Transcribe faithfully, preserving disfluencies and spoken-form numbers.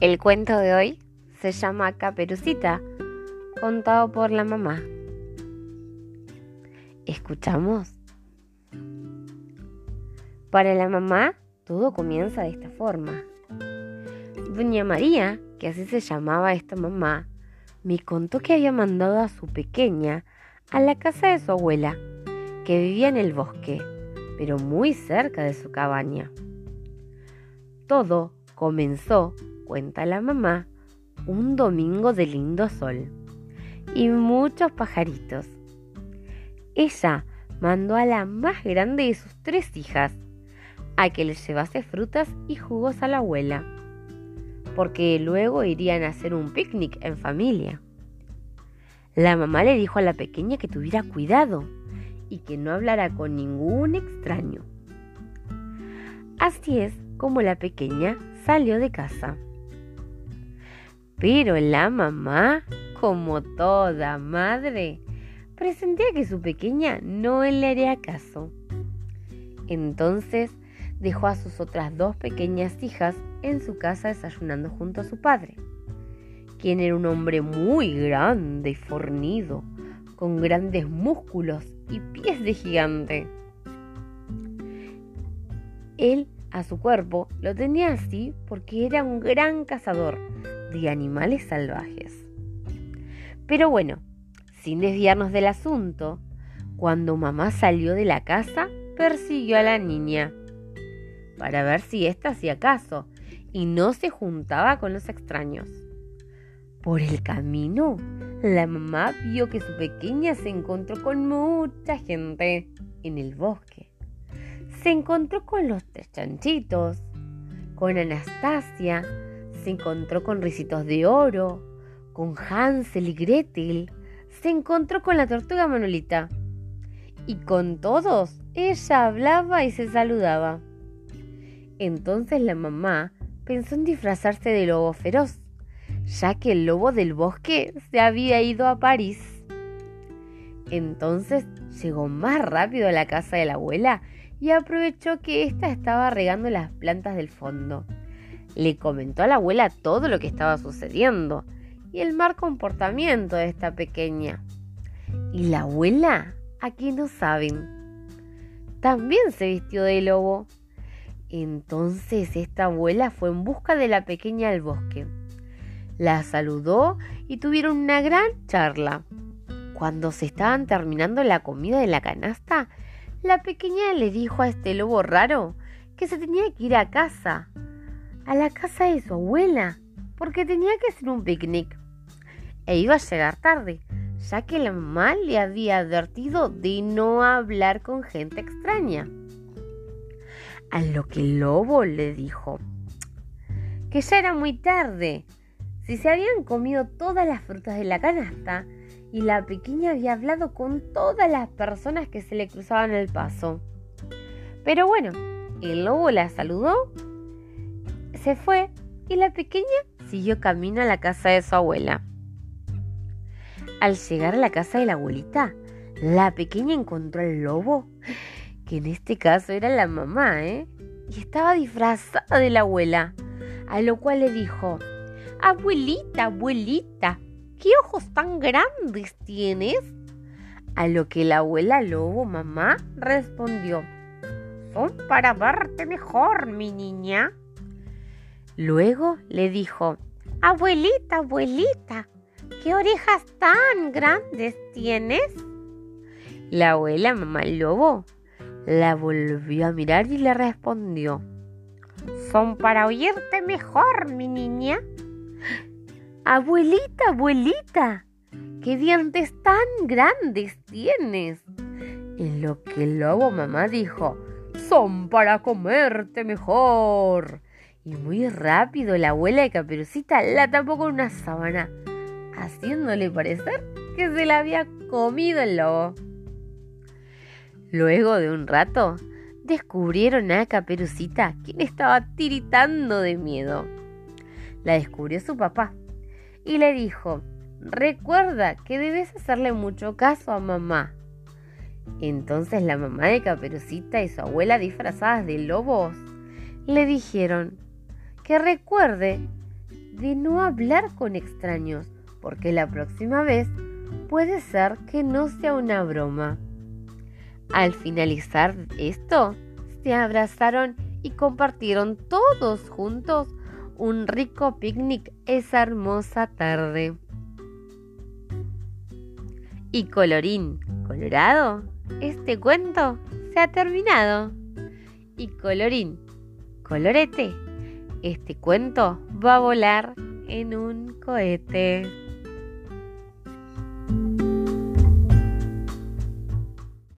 El cuento de hoy se llama Caperucita, contado por la mamá. ¿Escuchamos? Para la mamá, todo comienza de esta forma. Doña María, que así se llamaba esta mamá, me contó que había mandado a su pequeña a la casa de su abuela, que vivía en el bosque, pero muy cerca de su cabaña. Todo comenzó, cuenta la mamá, un domingo de lindo sol y muchos pajaritos. Ella mandó a la más grande de sus tres hijas a que le llevase frutas y jugos a la abuela, porque luego irían a hacer un picnic en familia. La mamá le dijo a la pequeña que tuviera cuidado y que no hablara con ningún extraño. Así es como la pequeña salió de casa. Pero la mamá, como toda madre, presentía que su pequeña no le haría caso. Entonces dejó a sus otras dos pequeñas hijas en su casa desayunando junto a su padre, quien era un hombre muy grande y fornido, con grandes músculos y pies de gigante. Él a su cuerpo lo tenía así porque era un gran cazador de animales salvajes. Pero bueno, sin desviarnos del asunto, cuando mamá salió de la casa, persiguió a la niña para ver si ésta hacía caso y no se juntaba con los extraños. Por el camino, la mamá vio que su pequeña se encontró con mucha gente en el bosque. Se encontró con los tres chanchitos, con Anastasia, se encontró con Ricitos de Oro, con Hansel y Gretel, se encontró con la tortuga Manolita. Y con todos, ella hablaba y se saludaba. Entonces la mamá pensó en disfrazarse de lobo feroz, ya que el lobo del bosque se había ido a París. Entonces llegó más rápido a la casa de la abuela y aprovechó que ésta estaba regando las plantas del fondo. Le comentó a la abuela todo lo que estaba sucediendo y el mal comportamiento de esta pequeña. Y la abuela, aquí no saben, también se vistió de lobo. Entonces esta abuela fue en busca de la pequeña al bosque. La saludó y tuvieron una gran charla. Cuando se estaban terminando la comida de la canasta, la pequeña le dijo a este lobo raro que se tenía que ir a casa, a la casa de su abuela, porque tenía que hacer un picnic e iba a llegar tarde, ya que la mamá le había advertido de no hablar con gente extraña. A lo que el lobo le dijo que ya era muy tarde, si se habían comido todas las frutas de la canasta y la pequeña había hablado con todas las personas que se le cruzaban el paso. Pero bueno, el lobo la saludó, se fue y la pequeña siguió camino a la casa de su abuela. Al llegar a la casa de la abuelita, la pequeña encontró al lobo, que en este caso era la mamá, ¿eh? y estaba disfrazada de la abuela, a lo cual le dijo: «Abuelita, abuelita, ¿qué ojos tan grandes tienes?». A lo que la abuela lobo mamá respondió: «Son para verte mejor, mi niña». Luego le dijo: «Abuelita, abuelita, ¿qué orejas tan grandes tienes?». La abuela mamá lobo la volvió a mirar y le respondió: «Son para oírte mejor, mi niña». «Abuelita, abuelita, ¿qué dientes tan grandes tienes?». En lo que el lobo mamá dijo: «Son para comerte mejor». Y muy rápido la abuela de Caperucita la tapó con una sábana, haciéndole parecer que se la había comido el lobo. Luego de un rato, descubrieron a Caperucita, quien estaba tiritando de miedo. La descubrió su papá y le dijo: «Recuerda que debes hacerle mucho caso a mamá». Entonces la mamá de Caperucita y su abuela, disfrazadas de lobos, le dijeron que recuerde de no hablar con extraños, porque la próxima vez puede ser que no sea una broma. Al finalizar esto, se abrazaron y compartieron todos juntos un rico picnic esa hermosa tarde. Y colorín colorado, este cuento se ha terminado. Y colorín colorete, este cuento va a volar en un cohete.